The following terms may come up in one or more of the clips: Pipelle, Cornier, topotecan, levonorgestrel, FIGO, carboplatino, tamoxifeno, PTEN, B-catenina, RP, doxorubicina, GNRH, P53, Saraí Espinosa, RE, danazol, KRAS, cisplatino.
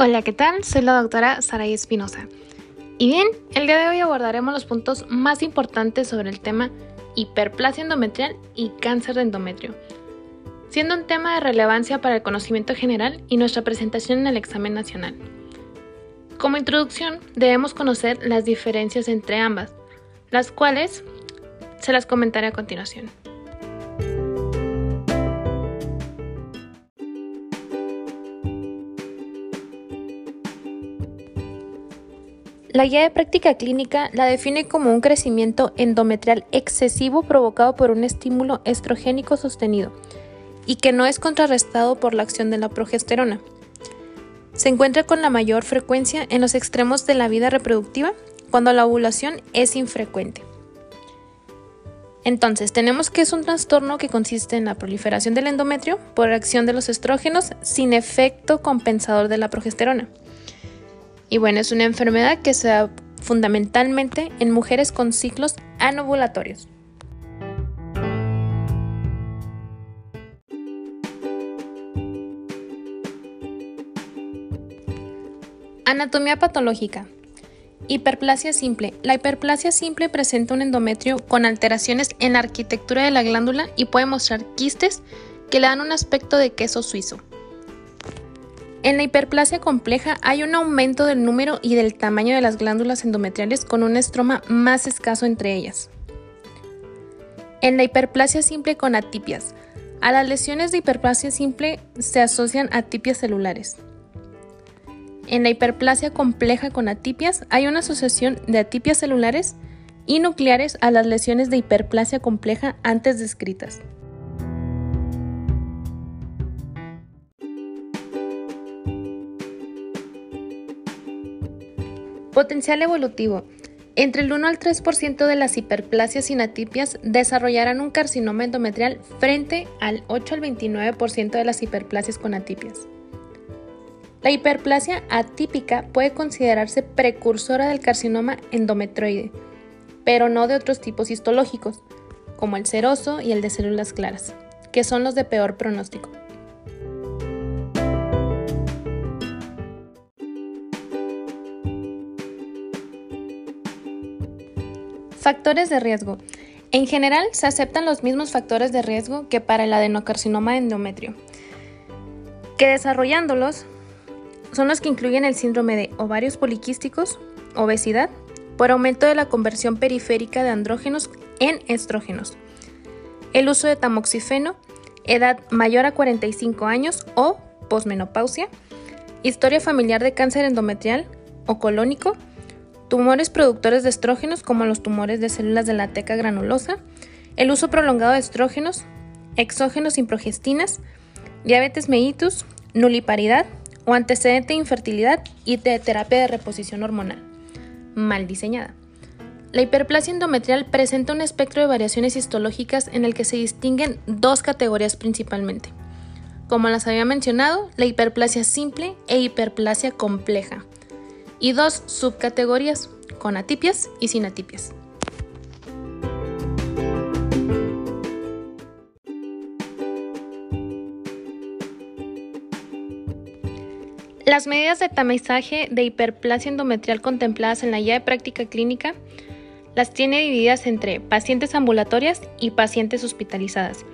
Hola, ¿qué tal? Soy la doctora Saraí Espinosa. Y bien, el día de hoy abordaremos los puntos más importantes sobre el tema hiperplasia endometrial y cáncer de endometrio, siendo un tema de relevancia para el conocimiento general y nuestra presentación en el examen nacional. Como introducción, debemos conocer las diferencias entre ambas, las cuales se las comentaré a continuación. La guía de práctica clínica la define como un crecimiento endometrial excesivo provocado por un estímulo estrogénico sostenido y que no es contrarrestado por la acción de la progesterona. Se encuentra con la mayor frecuencia en los extremos de la vida reproductiva cuando la ovulación es infrecuente. Entonces, tenemos que es un trastorno que consiste en la proliferación del endometrio por acción de los estrógenos sin efecto compensador de la progesterona. Y bueno, es una enfermedad que se da fundamentalmente en mujeres con ciclos anovulatorios. Anatomía patológica. Hiperplasia simple. La hiperplasia simple presenta un endometrio con alteraciones en la arquitectura de la glándula y puede mostrar quistes que le dan un aspecto de queso suizo. En la hiperplasia compleja hay un aumento del número y del tamaño de las glándulas endometriales con un estroma más escaso entre ellas. En la hiperplasia simple con atipias. A las lesiones de hiperplasia simple se asocian atipias celulares. En la hiperplasia compleja con atipias hay una asociación de atipias celulares y nucleares a las lesiones de hiperplasia compleja antes descritas. Potencial evolutivo. Entre el 1 al 3% de las hiperplasias sin atipias desarrollarán un carcinoma endometrial frente al 8 al 29% de las hiperplasias con atipias. La hiperplasia atípica puede considerarse precursora del carcinoma endometroide, pero no de otros tipos histológicos, como el seroso y el de células claras, que son los de peor pronóstico. Factores de riesgo. En general, se aceptan los mismos factores de riesgo que para el adenocarcinoma de endometrio, que desarrollándolos son los que incluyen el síndrome de ovarios poliquísticos, obesidad, por aumento de la conversión periférica de andrógenos en estrógenos, el uso de tamoxifeno, edad mayor a 45 años o posmenopausia, historia familiar de cáncer endometrial o colónico, tumores productores de estrógenos como los tumores de células de la teca granulosa, el uso prolongado de estrógenos, exógenos sin progestinas, diabetes mellitus, nuliparidad o antecedente de infertilidad y de terapia de reposición hormonal mal diseñada. La hiperplasia endometrial presenta un espectro de variaciones histológicas en el que se distinguen dos categorías principalmente. Como las había mencionado, la hiperplasia simple e hiperplasia compleja, y dos subcategorías, con atipias y sin atipias. Las medidas de tamizaje de hiperplasia endometrial contempladas en la guía de práctica clínica las tiene divididas entre pacientes ambulatorias y pacientes hospitalizadas.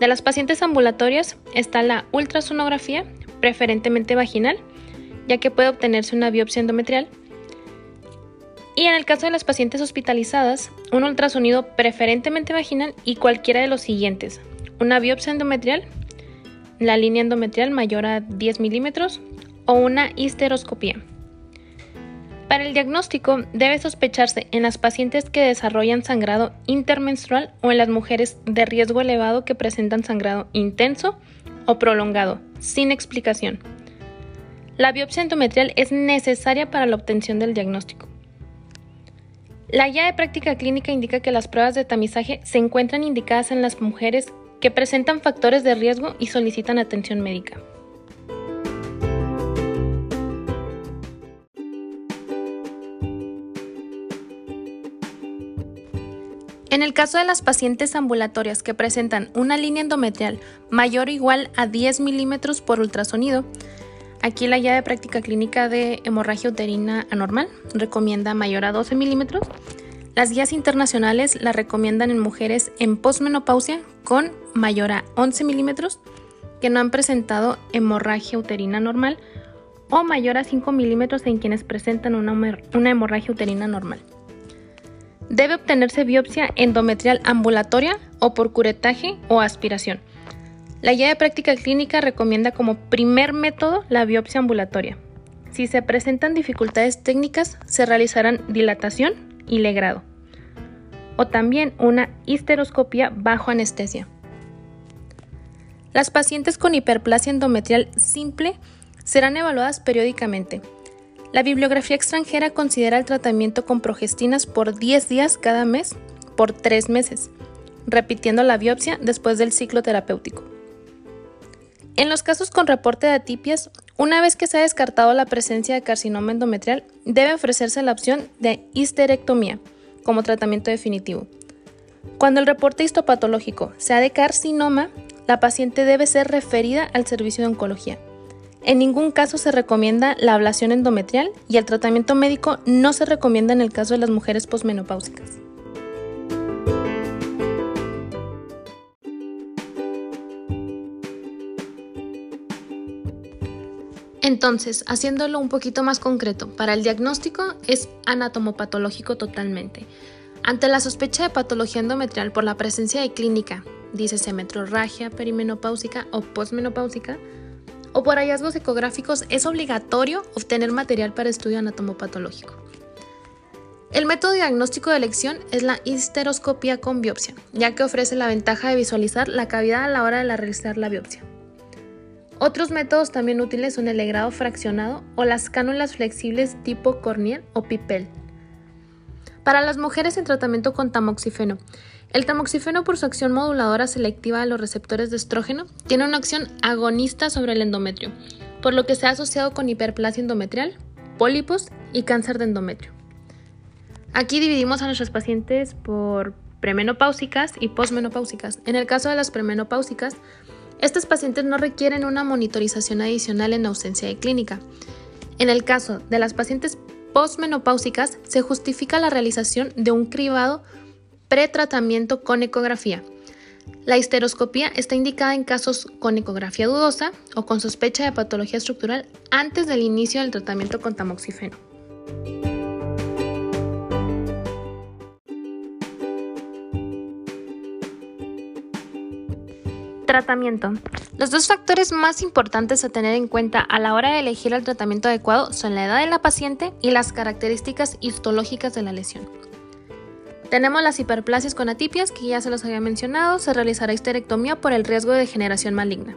De las pacientes ambulatorias está la ultrasonografía, preferentemente vaginal, ya que puede obtenerse una biopsia endometrial. Y en el caso de las pacientes hospitalizadas, un ultrasonido preferentemente vaginal y cualquiera de los siguientes: una biopsia endometrial, la línea endometrial mayor a 10 milímetros o una histeroscopía. Para el diagnóstico debe sospecharse en las pacientes que desarrollan sangrado intermenstrual o en las mujeres de riesgo elevado que presentan sangrado intenso o prolongado, sin explicación. La biopsia endometrial es necesaria para la obtención del diagnóstico. La guía de práctica clínica indica que las pruebas de tamizaje se encuentran indicadas en las mujeres que presentan factores de riesgo y solicitan atención médica. En el caso de las pacientes ambulatorias que presentan una línea endometrial mayor o igual a 10 milímetros por ultrasonido, Aquí la guía de práctica clínica de hemorragia uterina anormal recomienda mayor a 12 milímetros. Las guías internacionales la recomiendan en mujeres en posmenopausia con mayor a 11 milímetros que no han presentado hemorragia uterina normal o mayor a 5 milímetros en quienes presentan una hemorragia uterina normal. Debe obtenerse biopsia endometrial ambulatoria o por curetaje o aspiración. La guía de práctica clínica recomienda como primer método la biopsia ambulatoria. Si se presentan dificultades técnicas, se realizarán dilatación y legrado, o también una histeroscopía bajo anestesia. Las pacientes con hiperplasia endometrial simple serán evaluadas periódicamente. La bibliografía extranjera considera el tratamiento con progestinas por 10 días cada mes por 3 meses, repitiendo la biopsia después del ciclo terapéutico. En los casos con reporte de atipias, una vez que se ha descartado la presencia de carcinoma endometrial, debe ofrecerse la opción de histerectomía como tratamiento definitivo. Cuando el reporte histopatológico sea de carcinoma, la paciente debe ser referida al servicio de oncología. En ningún caso se recomienda la ablación endometrial y el tratamiento médico no se recomienda en el caso de las mujeres posmenopáusicas. Entonces, haciéndolo un poquito más concreto, para el diagnóstico es anatomopatológico totalmente. Ante la sospecha de patología endometrial por la presencia de clínica, dícese metrorragia perimenopáusica o posmenopáusica, o por hallazgos ecográficos, es obligatorio obtener material para estudio anatomopatológico. El método diagnóstico de elección es la histeroscopía con biopsia, ya que ofrece la ventaja de visualizar la cavidad a la hora de realizar la biopsia. Otros métodos también útiles son el legrado fraccionado o las cánulas flexibles tipo Cornier o Pipelle. Para las mujeres en tratamiento con tamoxifeno, el tamoxifeno, por su acción moduladora selectiva de los receptores de estrógeno, tiene una acción agonista sobre el endometrio, por lo que se ha asociado con hiperplasia endometrial, pólipos y cáncer de endometrio. Aquí dividimos a nuestras pacientes por premenopáusicas y posmenopáusicas. En el caso de las premenopáusicas, estas pacientes no requieren una monitorización adicional en ausencia de clínica. En el caso de las pacientes posmenopáusicas, se justifica la realización de un cribado pretratamiento con ecografía. La histeroscopía está indicada en casos con ecografía dudosa o con sospecha de patología estructural antes del inicio del tratamiento con tamoxifeno. Tratamiento. Los dos factores más importantes a tener en cuenta a la hora de elegir el tratamiento adecuado son la edad de la paciente y las características histológicas de la lesión. Tenemos las hiperplasias con atipias, que ya se los había mencionado, se realizará histerectomía por el riesgo de degeneración maligna.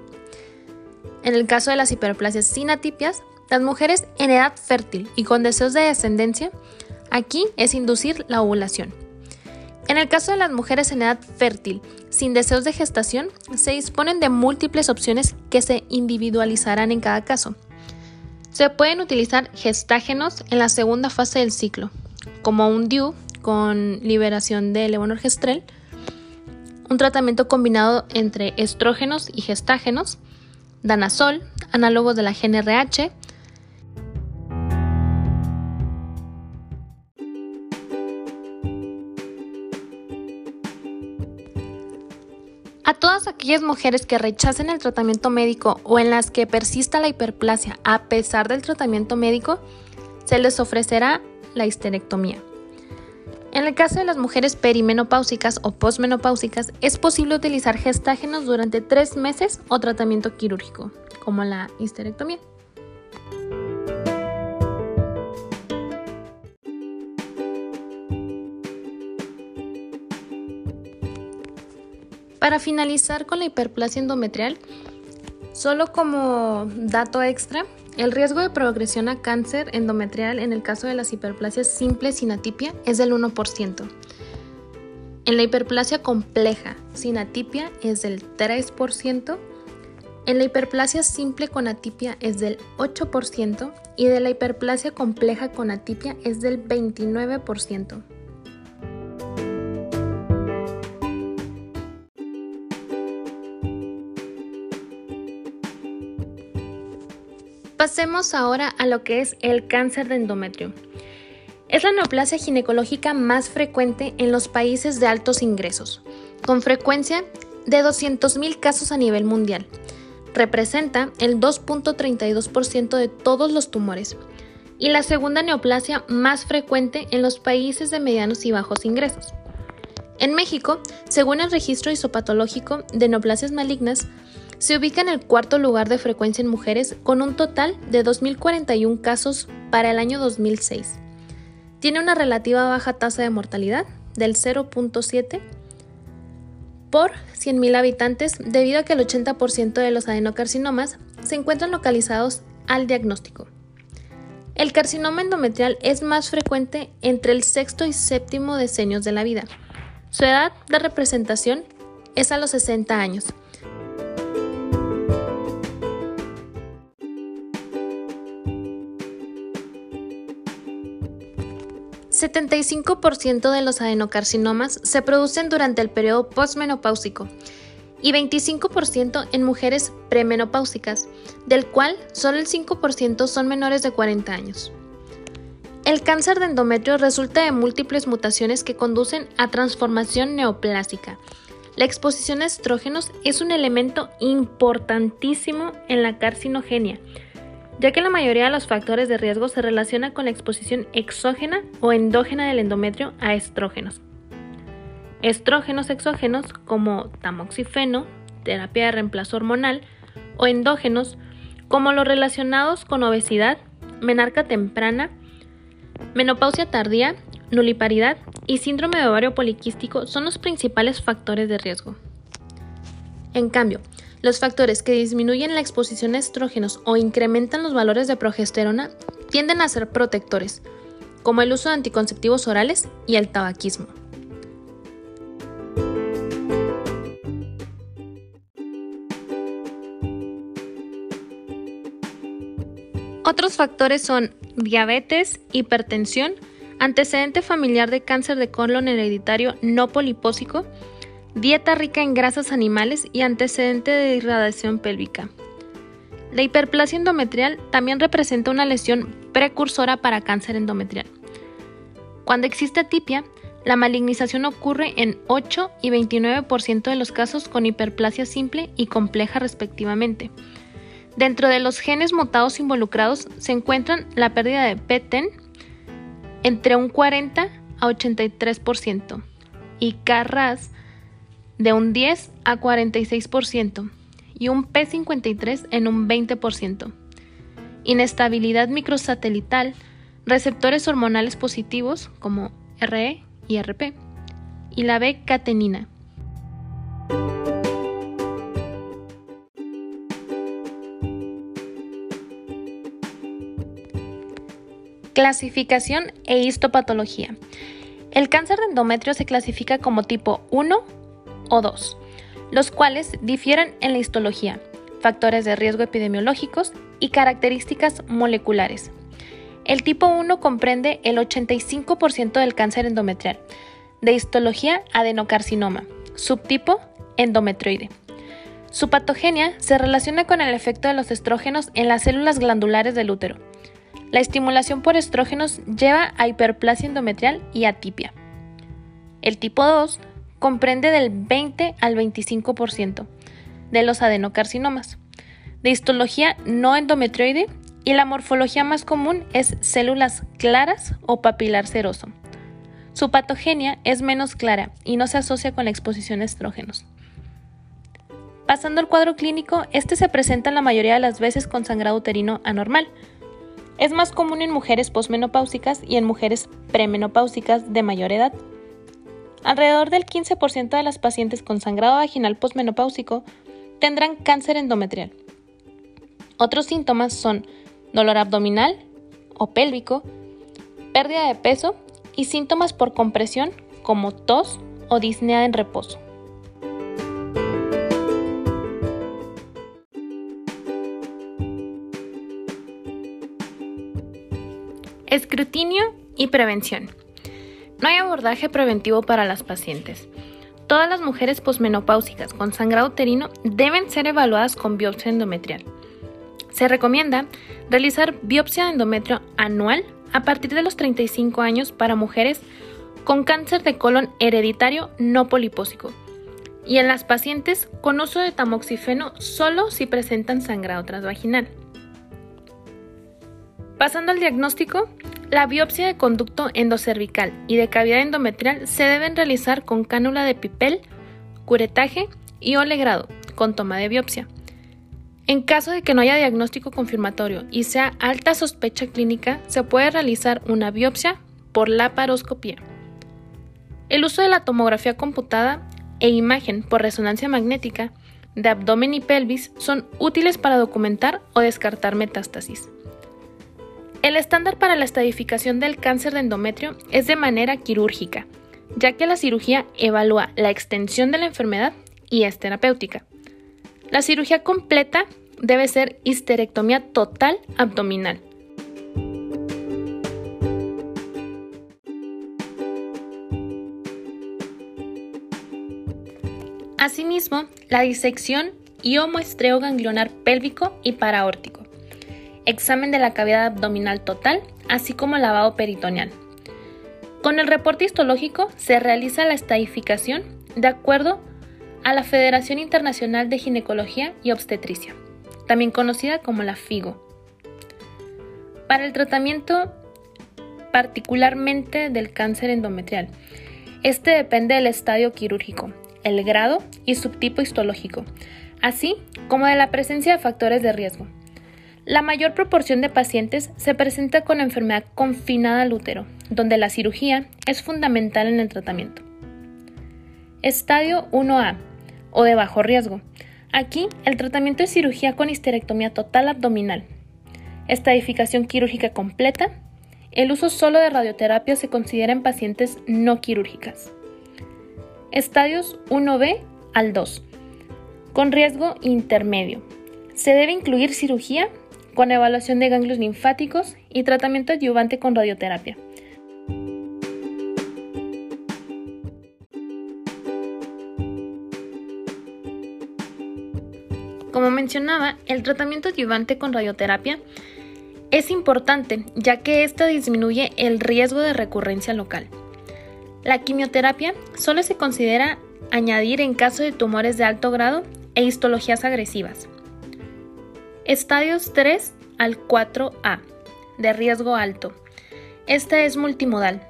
En el caso de las hiperplasias sin atipias, las mujeres en edad fértil y con deseos de descendencia, aquí es inducir la ovulación. En el caso de las mujeres en edad fértil, sin deseos de gestación, se disponen de múltiples opciones que se individualizarán en cada caso. Se pueden utilizar gestágenos en la segunda fase del ciclo, como un DIU, con liberación de levonorgestrel, un tratamiento combinado entre estrógenos y gestágenos, danazol, análogos de la GNRH. A todas aquellas mujeres que rechacen el tratamiento médico o en las que persista la hiperplasia a pesar del tratamiento médico, se les ofrecerá la histerectomía. En el caso de las mujeres perimenopáusicas o posmenopáusicas, es posible utilizar gestágenos durante 3 meses o tratamiento quirúrgico, como la histerectomía. Para finalizar con la hiperplasia endometrial, solo como dato extra, el riesgo de progresión a cáncer endometrial en el caso de las hiperplasias simples sin atipia es del 1%. En la hiperplasia compleja sin atipia es del 3%. En la hiperplasia simple con atipia es del 8%. Y de la hiperplasia compleja con atipia es del 29%. Pasemos ahora a lo que es el cáncer de endometrio. Es la neoplasia ginecológica más frecuente en los países de altos ingresos, con frecuencia de 200.000 casos a nivel mundial. Representa el 2.32% de todos los tumores. Y la segunda neoplasia más frecuente en los países de medianos y bajos ingresos. En México, según el registro histopatológico de neoplasias malignas, se ubica en el cuarto lugar de frecuencia en mujeres con un total de 2.041 casos para el año 2006. Tiene una relativa baja tasa de mortalidad del 0.7 por 100.000 habitantes debido a que el 80% de los adenocarcinomas se encuentran localizados al diagnóstico. El carcinoma endometrial es más frecuente entre el sexto y séptimo decenios de la vida. Su edad de representación es a los 60 años. El 75% de los adenocarcinomas se producen durante el periodo postmenopáusico y 25% en mujeres premenopáusicas, del cual solo el 5% son menores de 40 años. El cáncer de endometrio resulta de múltiples mutaciones que conducen a transformación neoplásica. La exposición a estrógenos es un elemento importantísimo en la carcinogenia, ya que la mayoría de los factores de riesgo se relaciona con la exposición exógena o endógena del endometrio a estrógenos. Estrógenos exógenos como tamoxifeno, terapia de reemplazo hormonal, o endógenos como los relacionados con obesidad, menarca temprana, menopausia tardía, nuliparidad y síndrome de ovario poliquístico son los principales factores de riesgo. En cambio, los factores que disminuyen la exposición a estrógenos o incrementan los valores de progesterona tienden a ser protectores, como el uso de anticonceptivos orales y el tabaquismo. Otros factores son diabetes, hipertensión, antecedente familiar de cáncer de colon hereditario no polipósico, dieta rica en grasas animales y antecedente de irradiación pélvica. La hiperplasia endometrial también representa una lesión precursora para cáncer endometrial. Cuando existe atipia, la malignización ocurre en 8 y 29% de los casos con hiperplasia simple y compleja respectivamente. Dentro de los genes mutados involucrados se encuentran la pérdida de PTEN entre un 40 a 83% y KRAS de un 10 a 46% y un P53 en un 20%. Inestabilidad microsatelital, receptores hormonales positivos como RE y RP y la B-catenina. Clasificación e histopatología. El cáncer de endometrio se clasifica como tipo 1 o 2, los cuales difieren en la histología, factores de riesgo epidemiológicos y características moleculares. El tipo 1 comprende el 85% del cáncer endometrial, de histología adenocarcinoma, subtipo endometrioide. Su patogenia se relaciona con el efecto de los estrógenos en las células glandulares del útero. La estimulación por estrógenos lleva a hiperplasia endometrial y atipia. El tipo 2 comprende del 20 al 25% de los adenocarcinomas, de histología no endometrioide y la morfología más común es células claras o papilar seroso. Su patogenia es menos clara y no se asocia con la exposición a estrógenos. Pasando al cuadro clínico, este se presenta la mayoría de las veces con sangrado uterino anormal. Es más común en mujeres posmenopáusicas y en mujeres premenopáusicas de mayor edad. Alrededor del 15% de las pacientes con sangrado vaginal posmenopáusico tendrán cáncer endometrial. Otros síntomas son dolor abdominal o pélvico, pérdida de peso y síntomas por compresión como tos o disnea en reposo. Escrutinio y prevención. No hay abordaje preventivo para las pacientes. Todas las mujeres posmenopáusicas con sangrado uterino deben ser evaluadas con biopsia endometrial. Se recomienda realizar biopsia de endometrio anual a partir de los 35 años para mujeres con cáncer de colon hereditario no polipósico y en las pacientes con uso de tamoxifeno solo si presentan sangrado transvaginal. Pasando al diagnóstico, la biopsia de conducto endocervical y de cavidad endometrial se deben realizar con cánula de Pipelle, curetaje y olegrado con toma de biopsia. En caso de que no haya diagnóstico confirmatorio y sea alta sospecha clínica, se puede realizar una biopsia por laparoscopía. El uso de la tomografía computada e imagen por resonancia magnética de abdomen y pelvis son útiles para documentar o descartar metástasis. El estándar para la estadificación del cáncer de endometrio es de manera quirúrgica, ya que la cirugía evalúa la extensión de la enfermedad y es terapéutica. La cirugía completa debe ser histerectomía total abdominal. Asimismo, la disección y o muestreo ganglionar pélvico y paraórtico, examen de la cavidad abdominal total, así como lavado peritoneal. Con el reporte histológico se realiza la estadificación de acuerdo a la Federación Internacional de Ginecología y Obstetricia, también conocida como la FIGO. Para el tratamiento particularmente del cáncer endometrial, este depende del estadio quirúrgico, el grado y subtipo histológico, así como de la presencia de factores de riesgo. La mayor proporción de pacientes se presenta con enfermedad confinada al útero, donde la cirugía es fundamental en el tratamiento. Estadio 1A o de bajo riesgo. Aquí el tratamiento es cirugía con histerectomía total abdominal, estadificación quirúrgica completa. El uso solo de radioterapia se considera en pacientes no quirúrgicas. Estadios 1B al 2, con riesgo intermedio. Se debe incluir cirugía con evaluación de ganglios linfáticos y tratamiento adyuvante con radioterapia. Como mencionaba, el tratamiento adyuvante con radioterapia es importante, ya que esta disminuye el riesgo de recurrencia local. La quimioterapia solo se considera añadir en caso de tumores de alto grado e histologías agresivas. Estadios 3 al 4A, de riesgo alto. Esta es multimodal.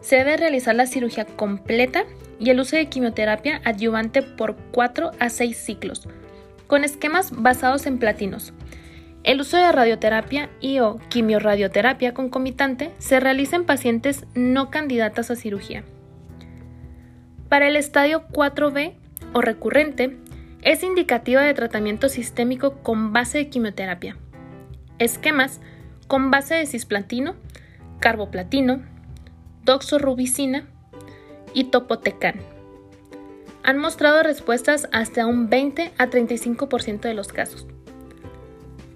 Se debe realizar la cirugía completa y el uso de quimioterapia adyuvante por 4 a 6 ciclos, con esquemas basados en platinos. El uso de radioterapia y o quimiorradioterapia concomitante se realiza en pacientes no candidatas a cirugía. Para el estadio 4B o recurrente, es indicativa de tratamiento sistémico con base de quimioterapia. Esquemas con base de cisplatino, carboplatino, doxorubicina y topotecan. Han mostrado respuestas hasta un 20 a 35% de los casos.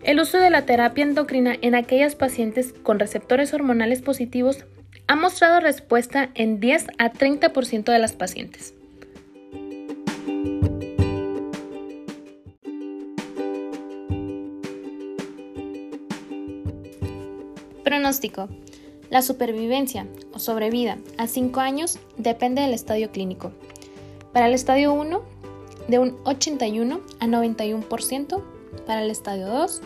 El uso de la terapia endocrina en aquellas pacientes con receptores hormonales positivos ha mostrado respuesta en 10 a 30% de las pacientes. Pronóstico. La supervivencia o sobrevida a 5 años depende del estadio clínico. Para el estadio 1, de un 81 a 91%. Para el estadio 2,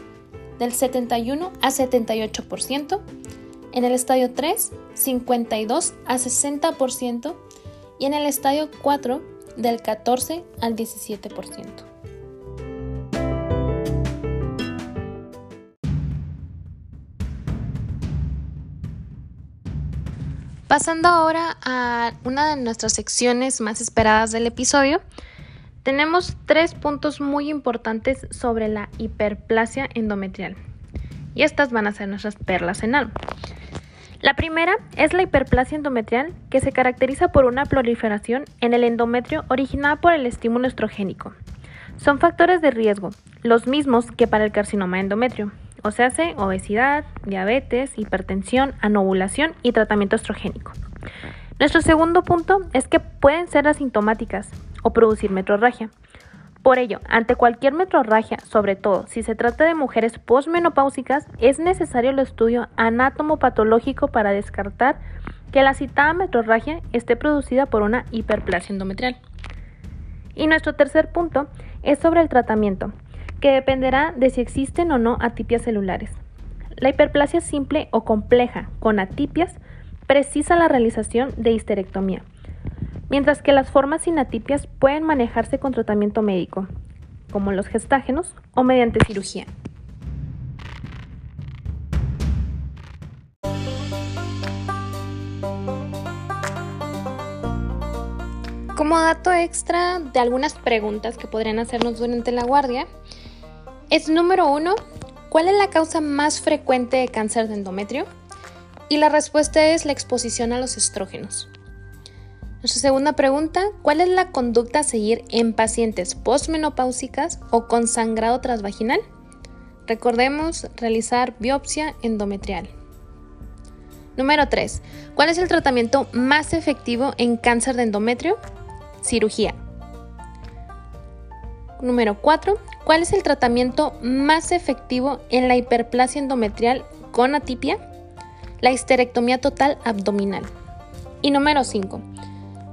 del 71 a 78%, en el estadio 3, 52 a 60% y en el estadio 4, del 14 al 17%. Pasando ahora a una de nuestras secciones más esperadas del episodio, tenemos 3 puntos muy importantes sobre la hiperplasia endometrial y estas van a ser nuestras perlas en algo. La primera es la hiperplasia endometrial, que se caracteriza por una proliferación en el endometrio originada por el estímulo estrogénico. Son factores de riesgo, los mismos que para el carcinoma de endometrio, o sea, obesidad, diabetes, hipertensión, anovulación y tratamiento estrogénico. Nuestro segundo punto es que pueden ser asintomáticas o producir metrorragia, Por ello, ante cualquier metrorragia, sobre todo si se trata de mujeres posmenopáusicas, es necesario el estudio anatomopatológico para descartar que la citada metrorragia esté producida por una hiperplasia endometrial. Y nuestro tercer punto es sobre el tratamiento, que dependerá de si existen o no atipias celulares. La hiperplasia simple o compleja con atipias precisa la realización de histerectomía, mientras que las formas sin atipias pueden manejarse con tratamiento médico, como los gestágenos o mediante cirugía. Como dato extra de algunas preguntas que podrían hacernos durante la guardia, es número 1, ¿cuál es la causa más frecuente de cáncer de endometrio? Y la respuesta es la exposición a los estrógenos. Nuestra segunda pregunta, ¿cuál es la conducta a seguir en pacientes posmenopáusicas o con sangrado transvaginal? Recordemos realizar biopsia endometrial. Número 3, ¿cuál es el tratamiento más efectivo en cáncer de endometrio? Cirugía. Número 4, ¿cuál es el tratamiento más efectivo en la hiperplasia endometrial con atipia? La histerectomía total abdominal. Y número 5,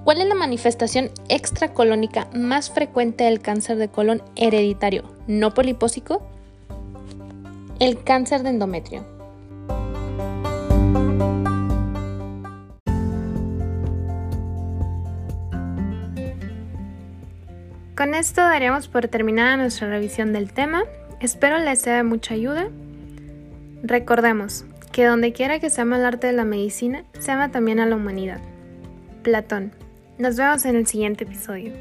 ¿cuál es la manifestación extracolónica más frecuente del cáncer de colon hereditario no polipósico? El cáncer de endometrio. Con esto daríamos por terminada nuestra revisión del tema. Espero les sea de mucha ayuda. Recordemos que donde quiera que se ama el arte de la medicina, se ama también a la humanidad. Platón. Nos vemos en el siguiente episodio.